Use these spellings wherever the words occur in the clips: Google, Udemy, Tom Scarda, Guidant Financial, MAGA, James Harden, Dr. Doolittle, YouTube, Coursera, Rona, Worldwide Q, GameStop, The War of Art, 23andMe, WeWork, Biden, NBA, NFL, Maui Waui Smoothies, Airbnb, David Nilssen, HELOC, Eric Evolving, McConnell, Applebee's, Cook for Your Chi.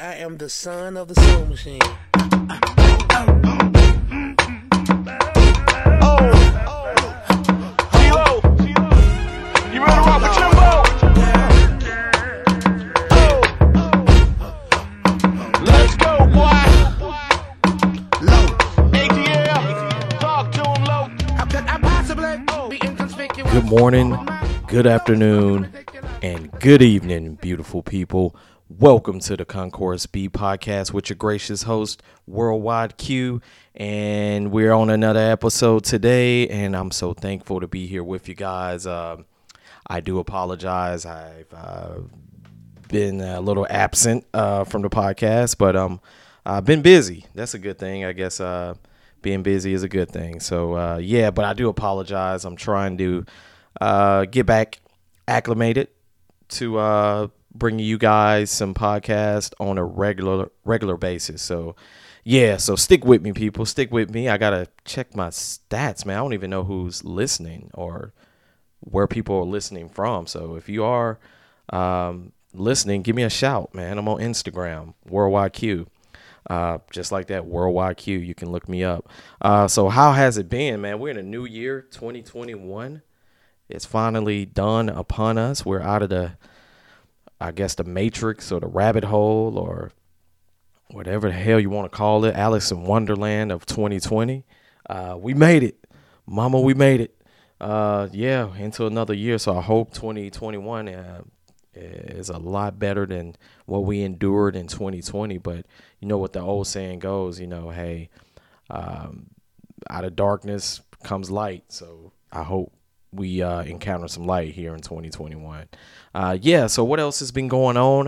I am the son of the soul machine. Good morning, good afternoon, and good evening, beautiful people. Welcome to the Concourse B podcast with your gracious host, Worldwide Q. And we're on another episode today, and I'm so thankful to be here with you guys. I do apologize. I've been a little absent from the podcast, but I've been busy. That's a good thing, I guess. Being busy is a good thing. So, yeah, but I do apologize. I'm trying to get back acclimated to bringing you guys some podcasts on a regular basis. So, yeah, so stick with me, people. Stick with me. I got to check my stats, man. I don't even know who's listening or where people are listening from. So if you are listening, give me a shout, man. I'm on Instagram, Worldwide Q. Just like that, Worldwide Q. You can look me up. So how has it been, man? We're in a new year, 2021. It's finally done upon us. We're out of the, I guess, the matrix or the rabbit hole or whatever the hell you want to call it, Alice in Wonderland of 2020. We made it. Mama, we made it. Yeah, into another year. So I hope 2021 is a lot better than what we endured in 2020. But you know what the old saying goes, you know, hey, out of darkness comes light. So I hope we encounter some light here in 2021. Yeah. So what else has been going on?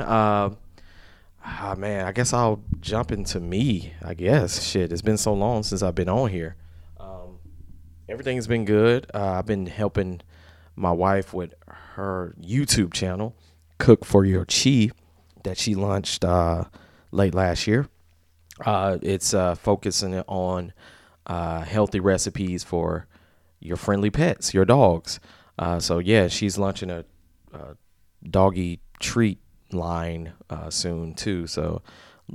Man, I guess I'll jump into me, I guess. Shit, it's been so long since I've been on here. Everything's been good. I've been helping my wife with her YouTube channel, Cook for Your Chi, that she launched late last year. It's focusing on healthy recipes for your friendly pets, your dogs. So, yeah, she's launching a doggy treat line soon, too. So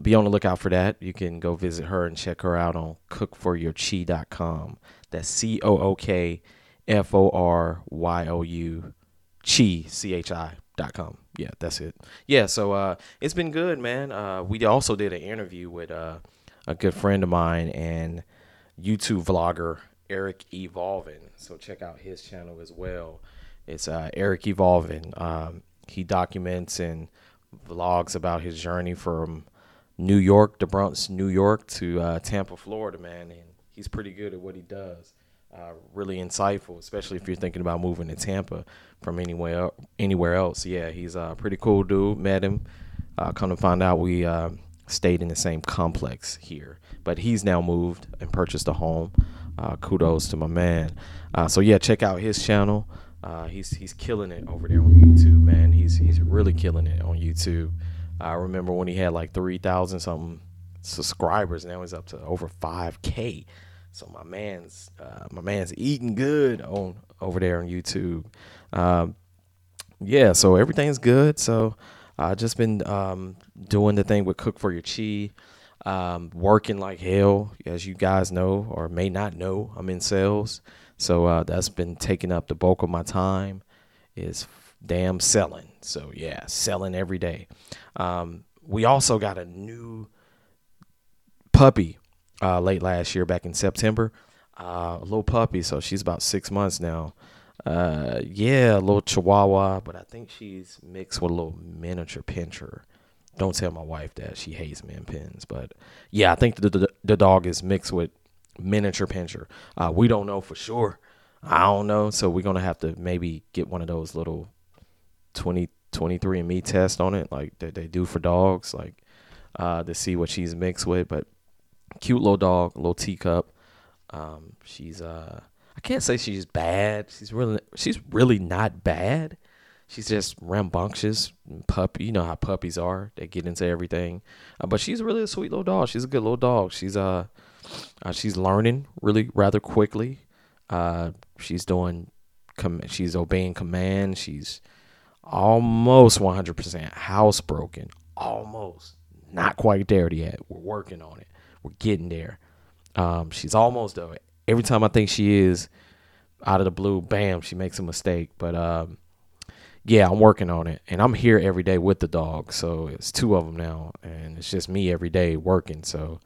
be on the lookout for that. You can go visit her and check her out on cookforyourchi.com. That's cookforyourchi.com. Yeah, that's it. Yeah, so it's been good, man. We also did an interview with a good friend of mine and YouTube vlogger Eric Evolving. So check out his channel as well. It's Eric Evolving. He documents and vlogs about his journey from New York, the Bronx, New York, to Tampa, Florida, man. And he's pretty good at what he does. Really insightful, especially if you're thinking about moving to Tampa from anywhere else. Yeah, he's a pretty cool dude. Met him. Come to find out, we stayed in the same complex here. But he's now moved and purchased a home. Kudos to my man. So, yeah, check out his channel. He's killing it over there on YouTube, man. He's really killing it on YouTube. I remember when he had like 3,000-something subscribers. Now he's up to over 5K. So my man's eating good over there on YouTube. Yeah, so everything's good. So I just been doing the thing with Cook for Your Chi, working like hell, as you guys know or may not know. I'm in sales, so that's been taking up the bulk of my time. Is damn selling. So yeah, selling every day. We also got a new puppy. Late last year, back in September, a little puppy. So she's about 6 months now. Yeah, a little Chihuahua, but I think she's mixed with a little miniature pincher. Don't tell my wife that, she hates men pins. But yeah, I think the dog is mixed with miniature pincher. We don't know for sure. I don't know. So we're gonna have to maybe get one of those little 23andMe tests on it, like that they do for dogs, like to see what she's mixed with, but. Cute little dog, little teacup. She's I can't say she's bad. She's really not bad. She's just rambunctious puppy. You know how puppies are; they get into everything. But she's really a sweet little dog. She's a good little dog. She's learning really rather quickly. She's obeying commands. She's almost 100% housebroken. Almost Not quite there yet. We're working on it. We're getting there. She's almost there. Every time I think she is, out of the blue, bam, she makes a mistake. But yeah, I'm working on it. And I'm here every day with the dog. So it's two of them now. And it's just me every day working. So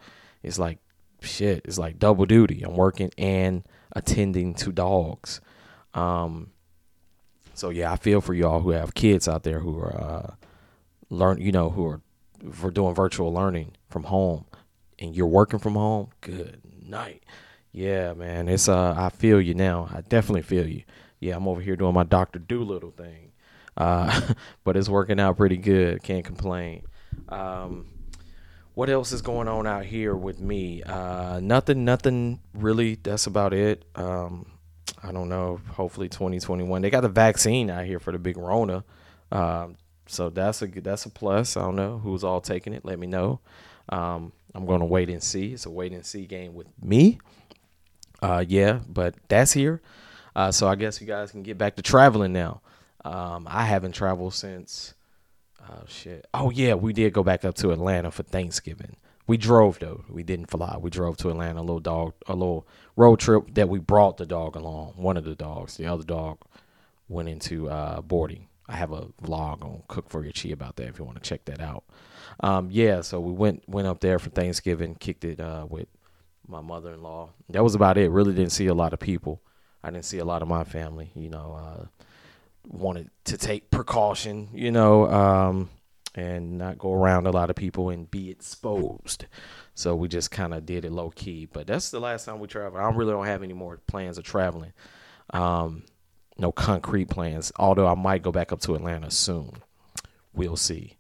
it's like, shit, it's like double duty. I'm working and attending to dogs. So yeah, I feel for y'all who have kids out there who are doing virtual learning from home, and you're working from home. Good night. Yeah, man, it's I feel you now. I definitely feel you. Yeah, I'm over here doing my Dr. Doolittle thing, but it's working out pretty good. Can't complain. What else is going on out here with me? Nothing really. That's about it. I don't know. Hopefully 2021. They got the vaccine out here for the big Rona. So that's a plus. I don't know who's all taking it. Let me know. I'm going to wait and see. It's a wait and see game with me. Yeah, but that's here. So I guess you guys can get back to traveling now. I haven't traveled since... Oh, shit. Oh, yeah, we did go back up to Atlanta for Thanksgiving. We drove, though. We didn't fly. We drove to Atlanta, a little road trip that we brought the dog along, one of the dogs. The other dog went into boarding. I have a vlog on Cook for Your Chi about that if you want to check that out. Yeah, so we went up there for Thanksgiving, kicked it with my mother-in-law. That was about it. Really didn't see a lot of people. I didn't see a lot of my family, you know, wanted to take precaution, you know, and not go around a lot of people and be exposed. So we just kind of did it low key. But that's the last time we traveled. I really don't have any more plans of traveling. No concrete plans, although I might go back up to Atlanta soon. We'll see.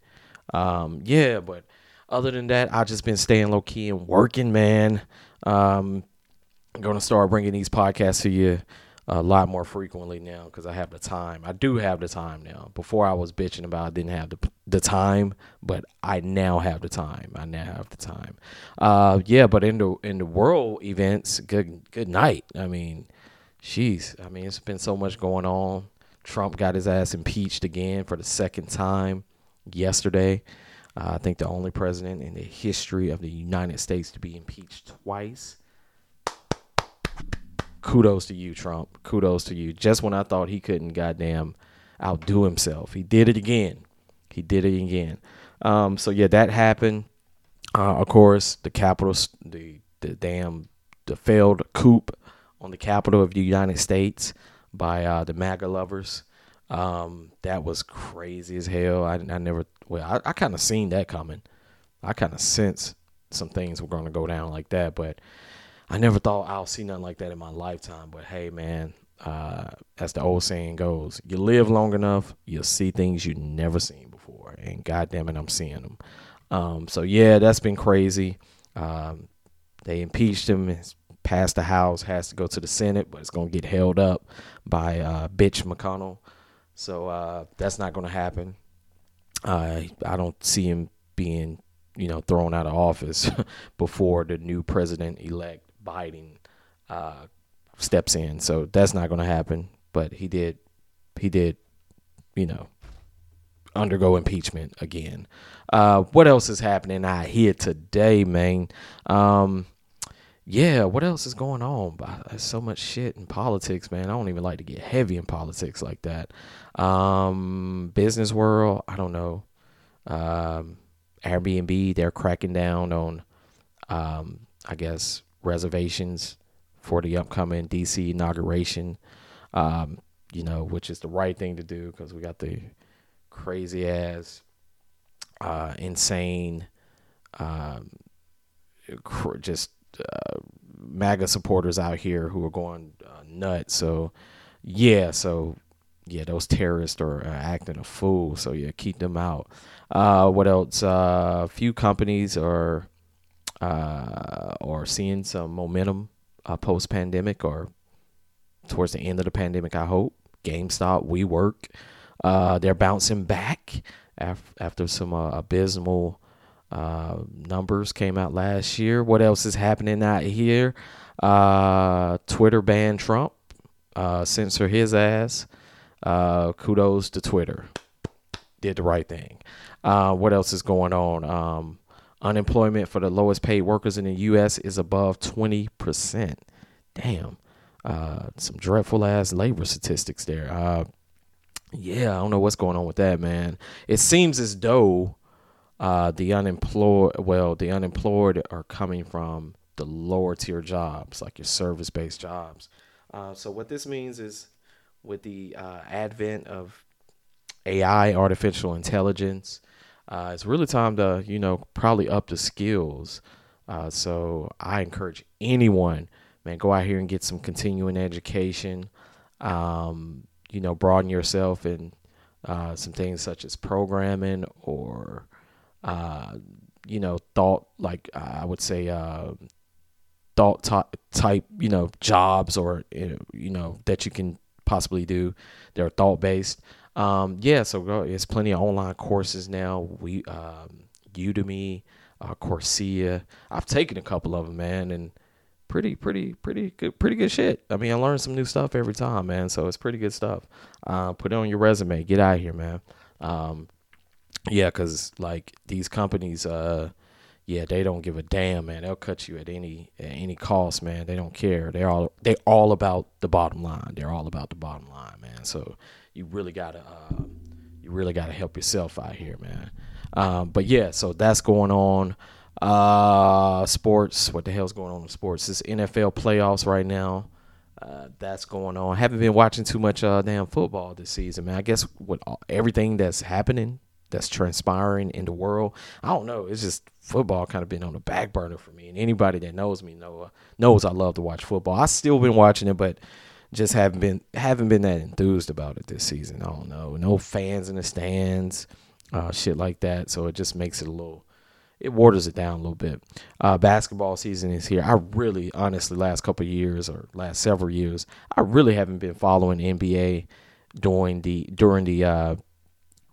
Yeah, but other than that, I've just been staying low key and working, man. I'm going to start bringing these podcasts to you a lot more frequently now because I have the time. I do have the time now. Before I was bitching about I didn't have the time, but I now have the time. Yeah, but in the world events, good night. I mean, jeez. I mean, it's been so much going on. Trump got his ass impeached again for the second time yesterday. I think the only president in the history of the United States to be impeached twice. Kudos to you, Trump. Kudos to you. Just when I thought he couldn't goddamn outdo himself, he did it again. So yeah, that happened. Of course, the Capitol, the failed coup on the Capitol of the United States by the MAGA lovers. That was crazy as hell. I kind of seen that coming. I kind of sensed some things were going to go down like that, but I never thought I'll see nothing like that in my lifetime. But hey, man, as the old saying goes, you live long enough, you'll see things you've never seen before. And goddamn it, I'm seeing them. So yeah, that's been crazy. They impeached him. It's passed the House, has to go to the Senate, but it's going to get held up by bitch McConnell. So that's not going to happen. I don't see him being, you know, thrown out of office before the new president-elect Biden steps in. So that's not going to happen. But he did, you know, undergo impeachment again. What else is happening out here today, man? Yeah, what else is going on? There's so much shit in politics, man. I don't even like to get heavy in politics like that. Business world, I don't know. Airbnb, they're cracking down on, I guess, reservations for the upcoming DC inauguration, you know, which is the right thing to do because we got the crazy ass, insane, MAGA supporters out here who are going nuts. So, those terrorists are acting a fool. So, yeah, keep them out. What else? A few companies are seeing some momentum post-pandemic or towards the end of the pandemic, I hope. GameStop, WeWork, they're bouncing back after some abysmal numbers came out last year. What else is happening out here? Twitter banned Trump, censor his ass. Kudos to Twitter, did the right thing. What else is going on? Unemployment for the lowest paid workers in the U.S. is above 20%. Damn. Some dreadful ass labor statistics there. Yeah, I don't know what's going on with that, man. It seems as though the unemployed are coming from the lower tier jobs, like your service-based jobs. So what this means is, with the advent of AI, artificial intelligence, it's really time to, probably up the skills. So I encourage anyone, man, go out here and get some continuing education, broaden yourself in some things such as programming or, thought type jobs or, that you can possibly do. They're thought-based. So there's plenty of online courses now. Udemy, Coursera. I've taken a couple of them, man, and pretty good shit. I mean, I learn some new stuff every time, man. So it's pretty good stuff. Put it on your resume. Get out of here, man. Because these companies, they don't give a damn, man. They'll cut you at any cost, man. They don't care. They're all about the bottom line. They're all about the bottom line, man. So you really gotta help yourself out here, man. So that's going on. Sports. What the hell's going on in sports? This NFL playoffs right now. That's going on. I haven't been watching too much damn football this season, man. I guess with everything that's happening, that's transpiring in the world, I don't know. It's just football kind of been on the back burner for me. And anybody that knows me knows I love to watch football. I still been watching it, but just haven't been that enthused about it this season. I don't know. No fans in the stands, shit like that. So it just makes it it waters it down a little bit. Basketball season is here. I really, honestly, last several years, I really haven't been following NBA during the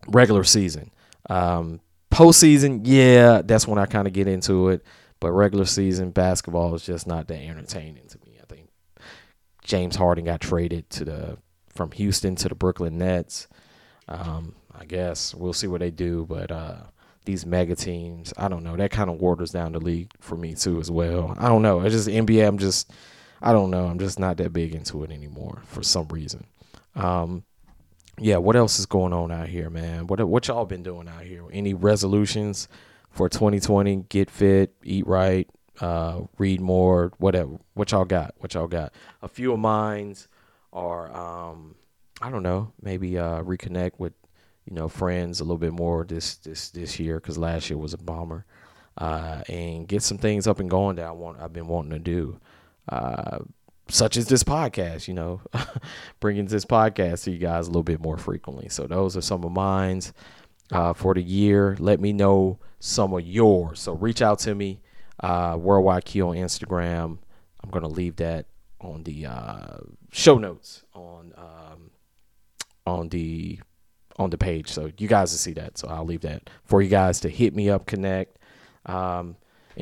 regular season. Postseason, yeah, that's when I kind of get into it. But regular season basketball is just not that entertaining to me. I think James Harden got traded from Houston to the Brooklyn Nets. I guess we'll see what they do, but these mega teams, I don't know. That kind of waters down the league for me too, as well. I don't know. It's just NBA. I don't know. I'm just not that big into it anymore for some reason. What else is going on out here, man? What y'all been doing out here? Any resolutions for 2020? Get fit, eat right, read more, whatever. What y'all got? A few of mine's are, I don't know. Maybe reconnect with friends a little bit more this year, because last year was a bomber, and get some things up and going that I've been wanting to do, such as this podcast, bringing this podcast to you guys a little bit more frequently. So those are some of mine's for the year. Let me know some of yours. So reach out to me, Worldwide Q on Instagram. I'm going to leave that on the show notes on the page, so you guys will see that. So I'll leave that for you guys to hit me up, connect, and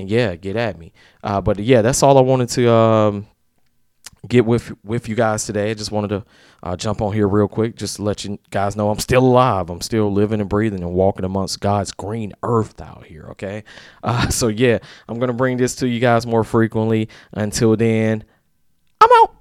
get at me. But that's all I wanted to get with you guys today. I just wanted to jump on here real quick, just to let you guys know I'm still alive. I'm still living and breathing and walking amongst God's green earth out here. Okay, I'm gonna bring this to you guys more frequently. Until then, I'm out.